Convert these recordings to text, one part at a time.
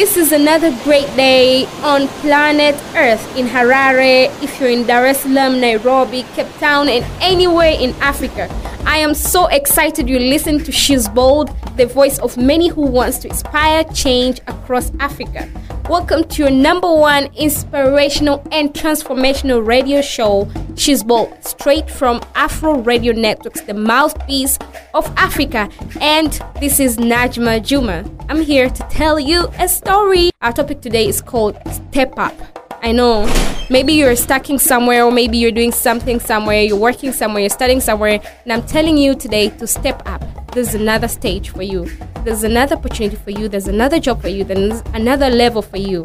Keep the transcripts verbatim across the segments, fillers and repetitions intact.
This is another great day on planet Earth in Harare, if you're in Dar es Salaam, Nairobi, Cape Town, and anywhere in Africa. I am so excited you listen to She's Bold, the voice of many who wants to inspire change across Africa. Welcome to your number one inspirational and transformational radio show, She's Bold, straight from Afro-radio Network's The Mouthpiece of Africa. And this is Najma Juma. I'm here to tell you a story. Our topic today is called Step Up. I know, maybe you're stacking somewhere, or maybe you're doing something somewhere, you're working somewhere, you're studying somewhere, and I'm telling you today to step up. There's another stage for you. There's another opportunity for you. There's another job for you. There's another level for you.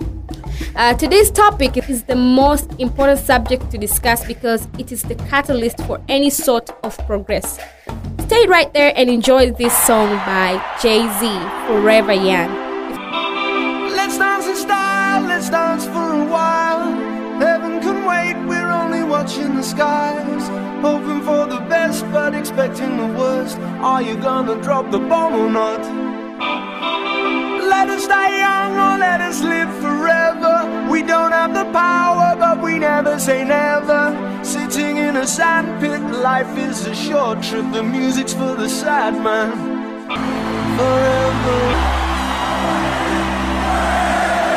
Uh, today's topic is the most important subject to discuss because it is the catalyst for any sort of progress. Stay right there and enjoy this song by Jay-Z, Forever Young. Let's dance in style, let's dance for a while. Heaven can wait, we're only watching the skies. Hoping for the best, but expecting the worst. Are you gonna drop the bomb or not? Let us die young or let us live forever. We don't have the power, but we never say never. Sitting in a sandpit, life is a short trip. The music's for the sad man. Forever.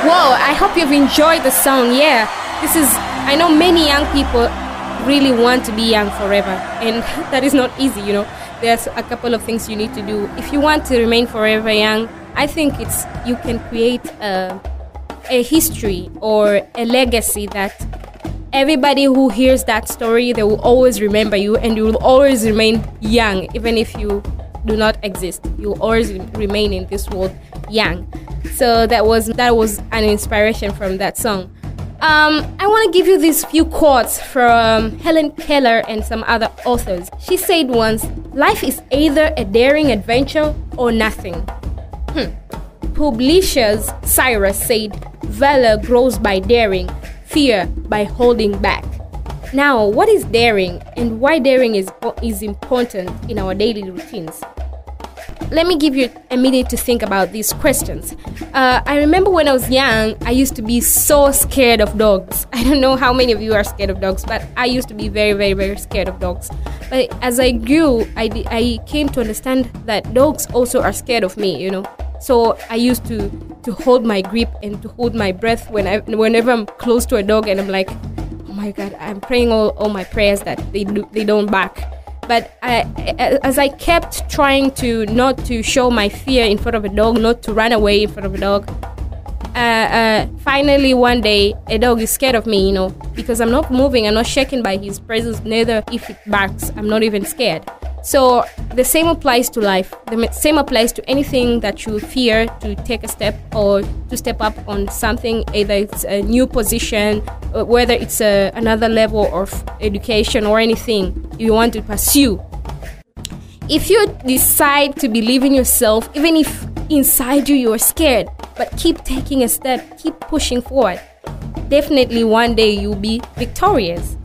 Whoa, I hope you've enjoyed the song. Yeah, this is, I know many young people really want to be young forever, and that is not easy, you know. There's a couple of things you need to do. If you want to remain forever young, I think it's you can create a, a history or a legacy that everybody who hears that story, they will always remember you, and you will always remain young, even if you do not exist. You will always remain in this world young. So that was that was an inspiration from that song. Um, I want to give you these few quotes from Helen Keller and some other authors. She said once, "Life is either a daring adventure or nothing." Hmm. Publius Syrus said, "Valor grows by daring, fear by holding back." Now, what is daring, and why daring is is important in our daily routines? Let me give you a minute to think about these questions. Uh, I remember when I was young, I used to be so scared of dogs. I don't know how many of you are scared of dogs, but I used to be very, very, very scared of dogs. But as I grew, I, I came to understand that dogs also are scared of me, you know. So I used to, to hold my grip and to hold my breath when I, whenever I'm close to a dog, and I'm like, oh my God, I'm praying all, all my prayers that they do, they don't bark. But I, as I kept trying to not to show my fear in front of a dog, not to run away in front of a dog, uh, uh, finally one day a dog is scared of me, you know, because I'm not moving, I'm not shaken by his presence, neither if it barks, I'm not even scared. So the same applies to life, the same applies to anything that you fear to take a step or to step up on something, either it's a new position, whether it's a, another level of education or anything you want to pursue. If you decide to believe in yourself, even if inside you you're scared, but keep taking a step, keep pushing forward, definitely one day you'll be victorious.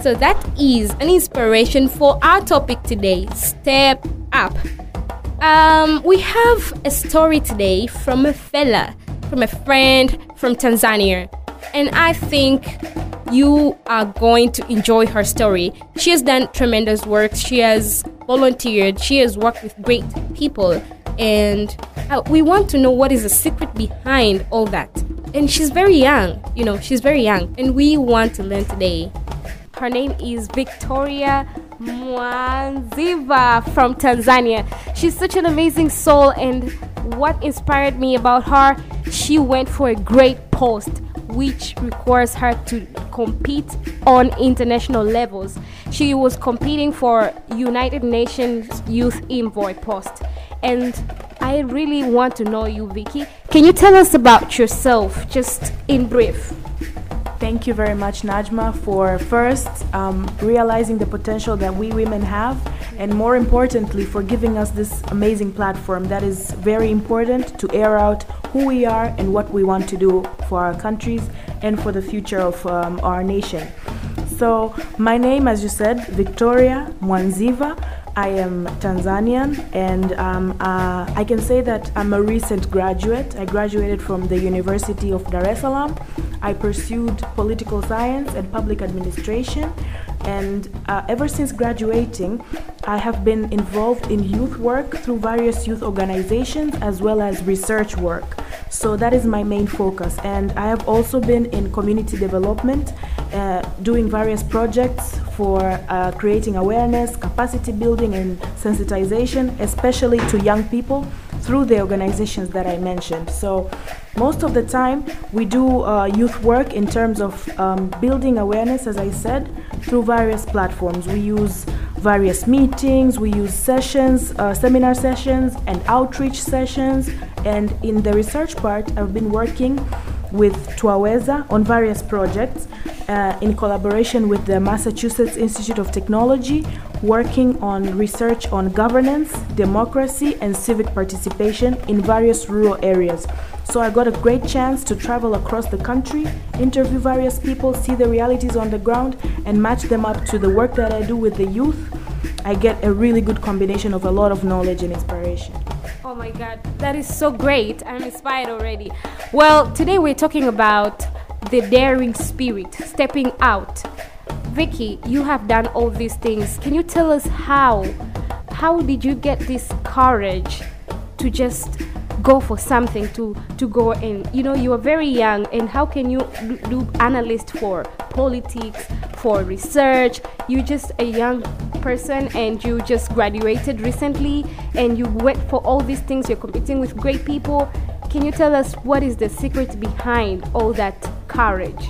So that is an inspiration for our topic today, Step Up. Um, we have a story today from a fella, from a friend from Tanzania. And I think you are going to enjoy her story. She has done tremendous work. She has volunteered. She has worked with great people. And uh, we want to know what is the secret behind all that. And she's very young. You know, she's very young. And we want to learn today. Her name is Victoria Mwanziva from Tanzania. She's such an amazing soul, and what inspired me about her, she went for a great post which requires her to compete on international levels. She was competing for United Nations Youth Envoy post. And I really want to know you, Vicky. Can you tell us about yourself, just in brief? Thank you very much, Najma, for first um, realizing the potential that we women have, and more importantly, for giving us this amazing platform that is very important to air out who we are and what we want to do for our countries and for the future of um, our nation. So my name, as you said, Victoria Mwanziva. I am Tanzanian, and um, uh, I can say that I'm a recent graduate. I graduated from the University of Dar es Salaam. I pursued political science and public administration, and uh, ever since graduating, I have been involved in youth work through various youth organizations as well as research work. So that is my main focus, and I have also been in community development, uh, doing various projects for uh, creating awareness, capacity building, and sensitization, especially to young people, through the organizations that I mentioned. So most of the time we do uh, youth work in terms of um, building awareness, as I said, through various platforms. We use various meetings, we use sessions, uh, seminar sessions and outreach sessions. And in the research part, I've been working with Twaweza on various projects uh, in collaboration with the Massachusetts Institute of Technology, working on research on governance, democracy, and civic participation in various rural areas. So I got a great chance to travel across the country, interview various people, see the realities on the ground, and match them up to the work that I do with the youth. I get a really good combination of a lot of knowledge and inspiration. Oh my God, that is so great. I'm inspired already. Well, today we're talking about the daring spirit, stepping out. Vicky, you have done all these things. Can you tell us how? How did you get this courage to just go for something, to, to go in? You know, you are very young, and how can you do analyst for politics, for research? You're just a young person and you just graduated recently and you went for all these things. You're competing with great people. Can you tell us what is the secret behind all that courage?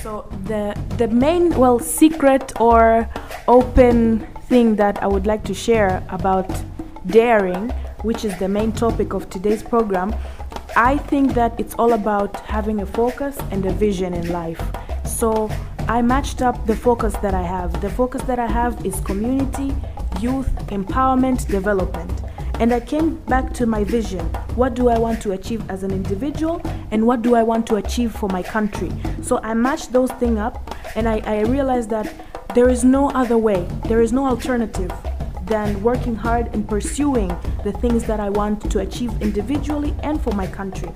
So the the main, well, secret or open thing that I would like to share about daring, which is the main topic of today's program, I think that it's all about having a focus and a vision in life. So I matched up the focus that I have. The focus that I have is community, youth, empowerment, development. And I came back to my vision. What do I want to achieve as an individual, and what do I want to achieve for my country? So I matched those things up, and I, I realized that there is no other way. There is no alternative than working hard and pursuing the things that I want to achieve individually and for my country.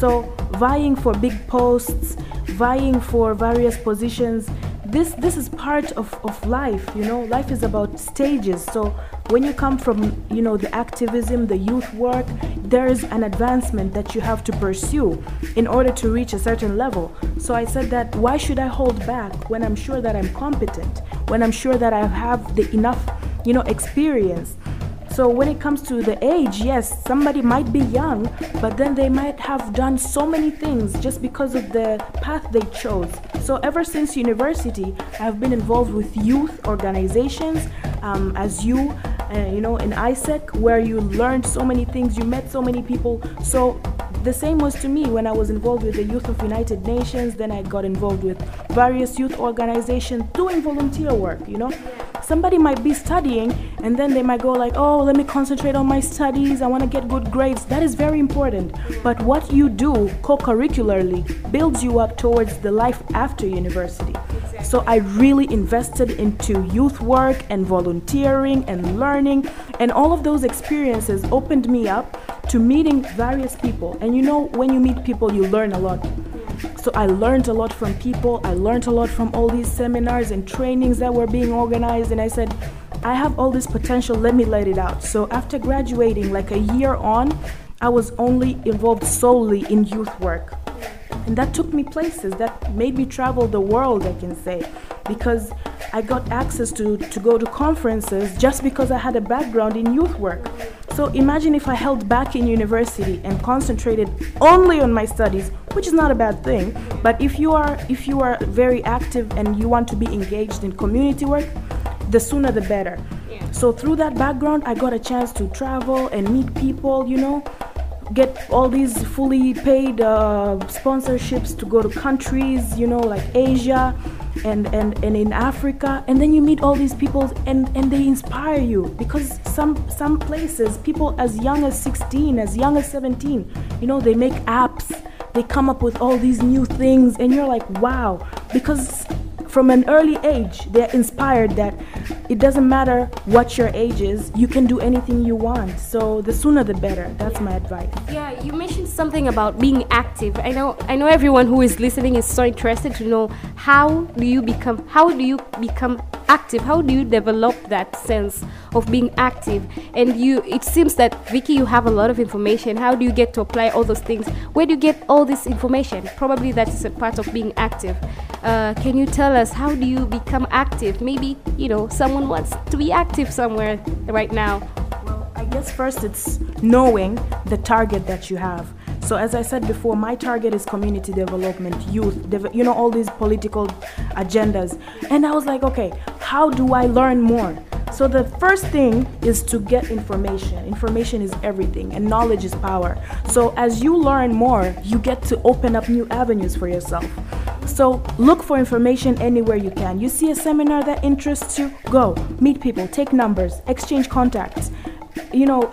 So vying for big posts, vying for various positions, this this is part of, of life, you know. Life is about stages. So when you come from, you know, the activism, the youth work, there is an advancement that you have to pursue in order to reach a certain level. So I said that why should I hold back when I'm sure that I'm competent, when I'm sure that I have the enough, you know, experience. So when it comes to the age, yes, somebody might be young, but then they might have done so many things just because of the path they chose. So ever since university, I've been involved with youth organizations, um, as you, uh, you know, in I S E C, where you learned so many things, you met so many people. So the same was to me when I was involved with the Youth of United Nations. Then I got involved with various youth organizations doing volunteer work, you know. Somebody might be studying and then they might go like, oh, let me concentrate on my studies. I want to get good grades. That is very important. But what you do co-curricularly builds you up towards the life after university. Exactly. So I really invested into youth work and volunteering and learning. And all of those experiences opened me up to meeting various people. And you know, when you meet people, you learn a lot. So I learned a lot from people. I learned a lot from all these seminars and trainings that were being organized. And I said, I have all this potential, let me let it out. So after graduating, like a year on, I was only involved solely in youth work. And that took me places, that made me travel the world, I can say, because I got access to, to go to conferences just because I had a background in youth work. So imagine if I held back in university and concentrated only on my studies, which is not a bad thing. But if you are if you are very active and you want to be engaged in community work, the sooner the better. Yeah. So through that background, I got a chance to travel and meet people, you know, get all these fully paid uh, sponsorships to go to countries, you know, like Asia and, and, and in Africa. And then you meet all these people and, and they inspire you, because some some places, people as young as sixteen, as young as seventeen, you know, they make apps, they come up with all these new things, and you're like, wow, because from an early age, they're inspired that It doesn't matter what your age is, you can do anything you want. So the sooner the better. That's my advice. Yeah, you mentioned something about being active. I know I know everyone who is listening is so interested to know how do you become how do you become active? How do you develop that sense of being active? And you it seems that Vicky, you have a lot of information. How do you get to apply all those things? Where do you get all this information? Probably that is a part of being active. Uh, can you tell us how do you become active? Maybe, you know, someone wants to be active somewhere right now. Well, I guess first it's knowing the target that you have. So as I said before, my target is community development, youth, dev- you know, all these political agendas. And I was like, okay, how do I learn more? So the first thing is to get information. Information is everything, and knowledge is power. So as you learn more, you get to open up new avenues for yourself. So look for information anywhere you can. You see a seminar that interests you, go. Meet people, take numbers, exchange contacts. You know,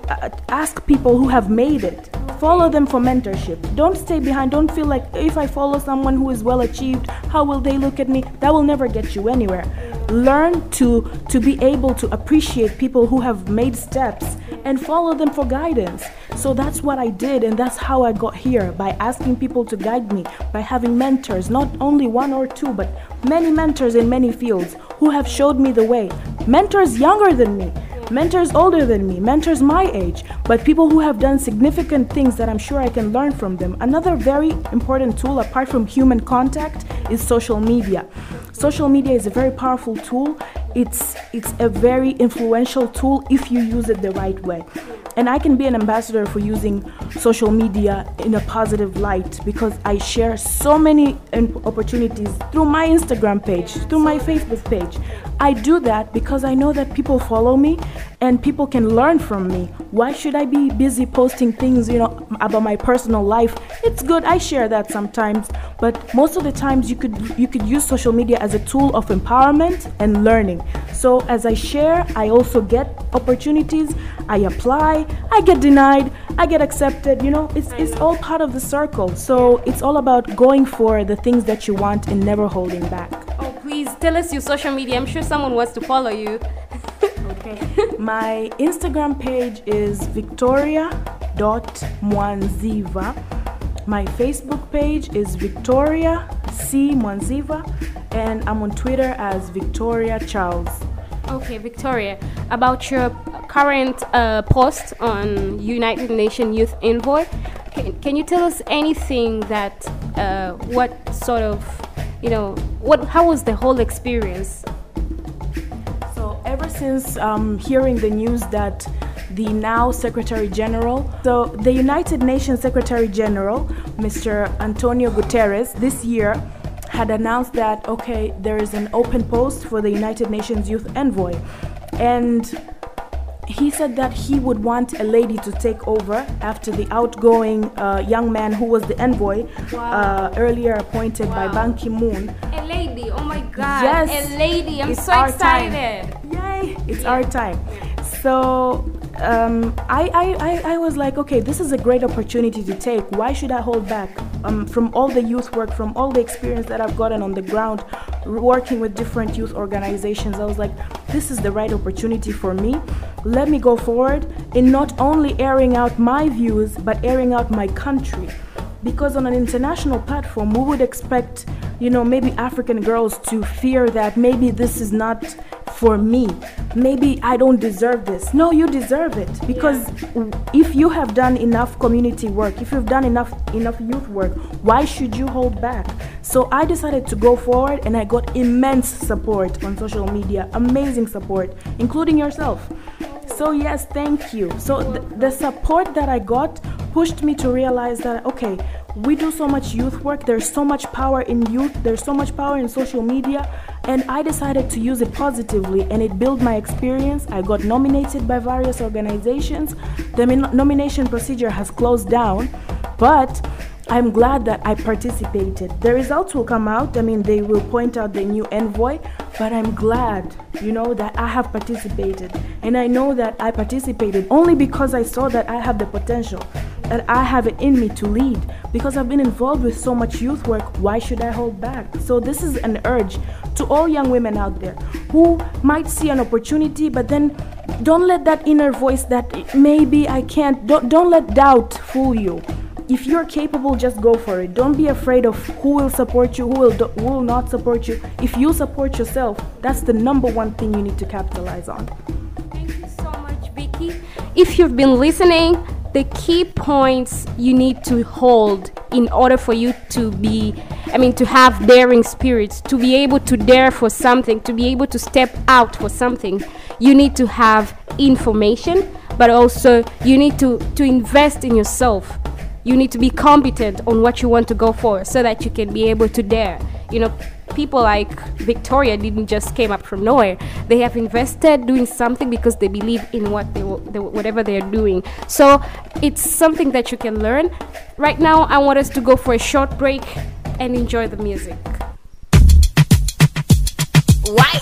ask people who have made it. Follow them for mentorship. Don't stay behind. Don't feel like if I follow someone who is well achieved, how will they look at me? That will never get you anywhere. Learn to, to be able to appreciate people who have made steps and follow them for guidance. So that's what I did, and that's how I got here, by asking people to guide me, by having mentors, not only one or two, but many mentors in many fields who have showed me the way. Mentors younger than me. Mentors older than me, mentors my age, but people who have done significant things that I'm sure I can learn from them. Another very important tool, apart from human contact, is social media. Social media is a very powerful tool. It's it's a very influential tool if you use it the right way. And I can be an ambassador for using social media in a positive light because I share so many opportunities through my Instagram page, through my Facebook page. I do that because I know that people follow me and people can learn from me. Why should I be busy posting things, you know, about my personal life? It's good, I share that sometimes, but most of the times you could you could use social media as a tool of empowerment and learning. So as I share, I also get opportunities, I apply, I get denied, I get accepted, you know, it's it's all part of the circle. So it's all about going for the things that you want and never holding back. Oh, please tell us your social media. I'm sure someone wants to follow you. Okay. My Instagram page is victoria dot mwanziva. My Facebook page is Victoria C. Mwanziva, and I'm on Twitter as Victoria Charles. Okay, Victoria, about your current uh, post on United Nations Youth Envoy, can, can you tell us anything that, uh, what sort of, you know, what, how was the whole experience? So ever since um, hearing the news that the now Secretary General, so the United Nations Secretary General, Mister Antonio Guterres, this year had announced that, okay, there is an open post for the United Nations Youth Envoy. And he said that he would want a lady to take over after the outgoing uh, young man who was the envoy, wow. uh, earlier appointed wow. by Ban Ki Moon. A lady, oh my God, yes, a lady, I'm so excited. Time. Yay, it's yeah. our time. Yeah. So um, I, I, I, I was like, okay, this is a great opportunity to take. Why should I hold back? Um, from all the youth work, from all the experience that I've gotten on the ground, working with different youth organizations, I was like, this is the right opportunity for me. Let me go forward in not only airing out my views, but airing out my country. Because on an international platform, we would expect, you know, maybe African girls to fear that maybe this is not for me. Maybe I don't deserve this. No, you deserve it. Because if you have done enough community work, if you've done enough enough youth work, why should you hold back? So I decided to go forward, and I got immense support on social media, amazing support, including yourself. So yes, thank you. So th- the support that I got pushed me to realize that, okay, we do so much youth work, there's so much power in youth, there's so much power in social media, and I decided to use it positively, and it built my experience. I got nominated by various organizations. The min- nomination procedure has closed down, but I'm glad that I participated. The results will come out. I mean, they will point out the new envoy, but I'm glad, you know, that I have participated. And I know that I participated only because I saw that I have the potential, that I have it in me to lead. Because I've been involved with so much youth work, why should I hold back? So this is an urge to all young women out there who might see an opportunity, but then don't let that inner voice that maybe I can't, don't, don't let doubt fool you. If you're capable, just go for it. Don't be afraid of who will support you, who will, do, who will not support you. If you support yourself, that's the number one thing you need to capitalize on. Thank you so much, Vicky. If you've been listening, the key points you need to hold in order for you to be, I mean, to have daring spirits, to be able to dare for something, to be able to step out for something, you need to have information, but also you need to, to invest in yourself. You need to be competent on what you want to go for so that you can be able to dare. You know, people like Victoria didn't just came up from nowhere. They have invested doing something because they believe in what they, w- they w- whatever they're doing. So it's something that you can learn. Right now, I want us to go for a short break and enjoy the music. Why?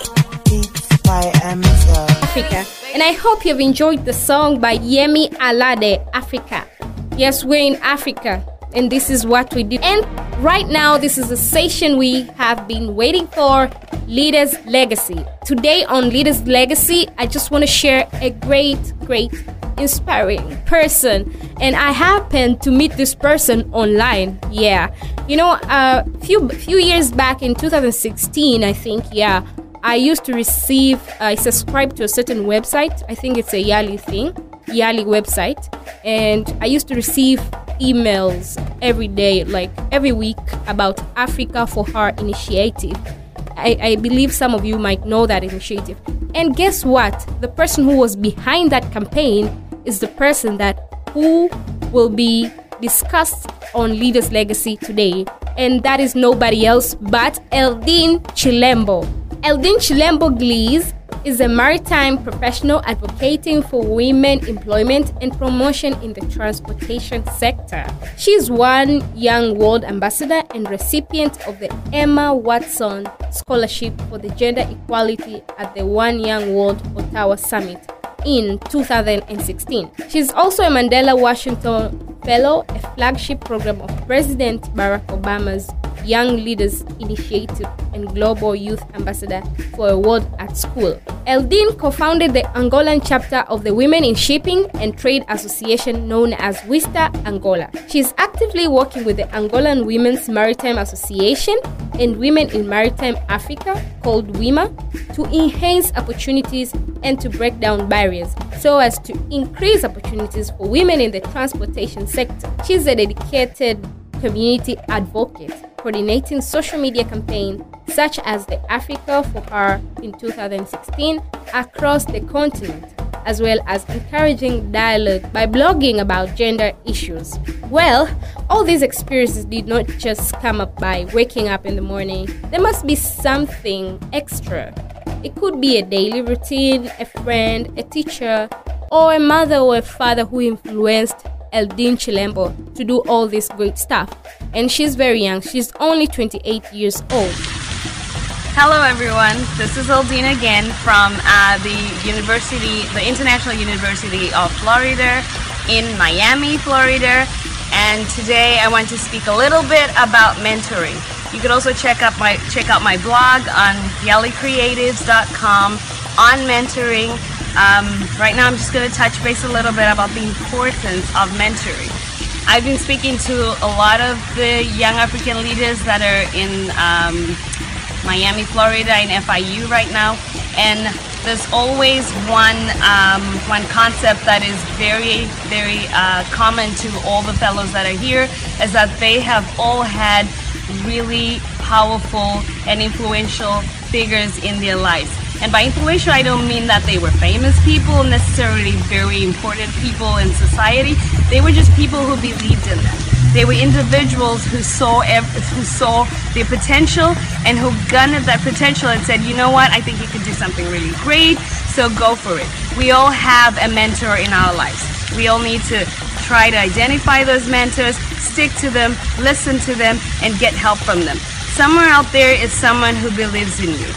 Africa. And I hope you've enjoyed the song by Yemi Alade, Africa. Yes, we're in Africa, and this is what we do. And right now, this is a session we have been waiting for, Leaders' Legacy. Today on Leaders' Legacy, I just want to share a great, great, inspiring person. And I happened to meet this person online. Yeah. You know, a uh, few, few years back in two thousand sixteen, I think, yeah, I used to receive, I uh, subscribed to a certain website. I think it's a YALI thing. YALI website, and I used to receive emails every day, like every week, about Africa for Her initiative. I, I believe some of you might know that initiative. And guess what? The person who was behind that campaign is the person that who will be discussed on Leaders' Legacy today. And that is nobody else but Eldin Chilembo. Eldin Chilembo Glees is a maritime professional advocating for women employment and promotion in the transportation sector. She is One Young World Ambassador and recipient of the Emma Watson Scholarship for the Gender Equality at the One Young World Ottawa Summit in two thousand sixteen. She is also a Mandela Washington Fellow, a flagship program of President Barack Obama's Young Leaders Initiative and Global Youth Ambassador for a World at School. Eldin co-founded the Angolan chapter of the Women in Shipping and Trade Association known as WISTA Angola. She is actively working with the Angolan Women's Maritime Association and Women in Maritime Africa, called WIMA, to enhance opportunities and to break down barriers so as to increase opportunities for women in the transportation sector. She is a dedicated community advocate, coordinating social media campaigns such as the Africa for Her in two thousand sixteen across the continent, as well as encouraging dialogue by blogging about gender issues. Well, all these experiences did not just come up by waking up in the morning. There must be something extra. It could be a daily routine, a friend, a teacher, or a mother or a father who influenced Eldin Chilembo to do all this great stuff. And she's very young. She's only twenty-eight years old. Hello, everyone. This is Eldin again from uh, the University, the International University of Florida in Miami, Florida. And today I want to speak a little bit about mentoring. You can also check out my check out my blog on yelly creatives dot com on mentoring. Um, right now I'm just going to touch base a little bit about the importance of mentoring. I've been speaking to a lot of the young African leaders that are in um, Miami, Florida, in F I U right now, and there's always one um, one concept that is very, very uh, common to all the fellows that are here, is that they have all had really powerful and influential figures in their lives. And by influential, I don't mean that they were famous people, necessarily very important people in society. They were just people who believed in them. They were individuals who saw who saw their potential and who gunned that potential and said, you know what, I think you could do something really great, so go for it. We all have a mentor in our lives. We all need to try to identify those mentors, stick to them, listen to them, and get help from them. Somewhere out there is someone who believes in you.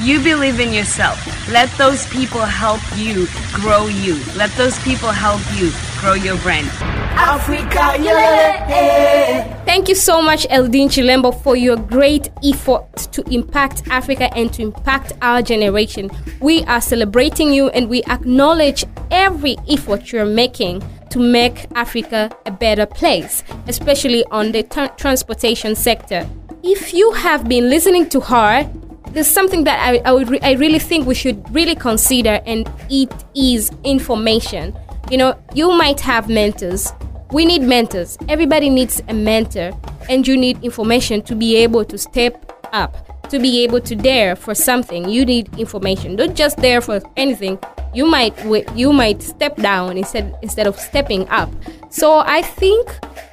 You believe in yourself. Let those people help you grow you. Let those people help you grow your brand. Africa, yeah. Thank Thank you so much, Eldin Chilembo, for your great effort to impact Africa and to impact our generation. We are celebrating you and we acknowledge every effort you're making to make Africa a better place, especially on the tra- transportation sector. If you have been listening to her, there's something that I, I, would re- I really think we should really consider, and it is information. You know, you might have mentors. We need mentors. Everybody needs a mentor, and you need information to be able to step up, to be able to dare for something. You need information. Don't just dare for anything. You might you might step down instead instead of stepping up. So I think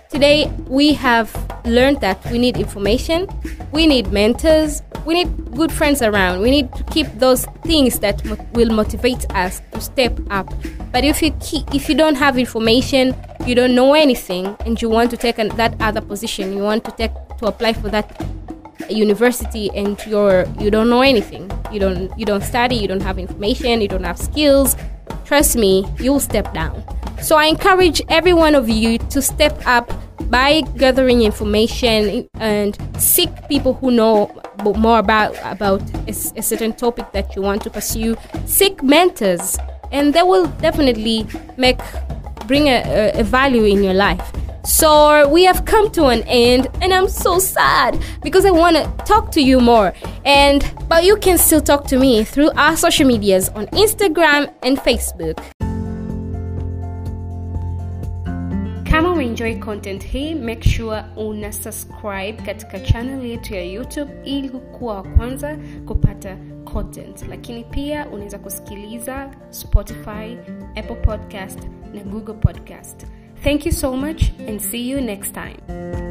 today we have learned that we need information, we need mentors, we need good friends around. We need to keep those things that mo- will motivate us to step up. But if you keep, if you don't have information, you don't know anything, and you want to take an, that other position, you want to take to apply for that university, and you're you don't know anything. You don't you don't study, you don't have information, you don't have skills. Trust me, you'll step down. So I encourage every one of you to step up by gathering information and seek people who know more about about a, a certain topic that you want to pursue. Seek mentors, and they will definitely make bring a, a value in your life. So we have come to an end, and I'm so sad because I want to talk to you more. And but you can still talk to me through our social medias on Instagram and Facebook. Kama uenjoy content hii, make sure una subscribe katika channel yetu ya YouTube ili kuwa wa kwanza kupata content. Lakini pia unaweza kusikiliza Spotify, Apple Podcast na Google Podcast. Thank you so much and see you next time.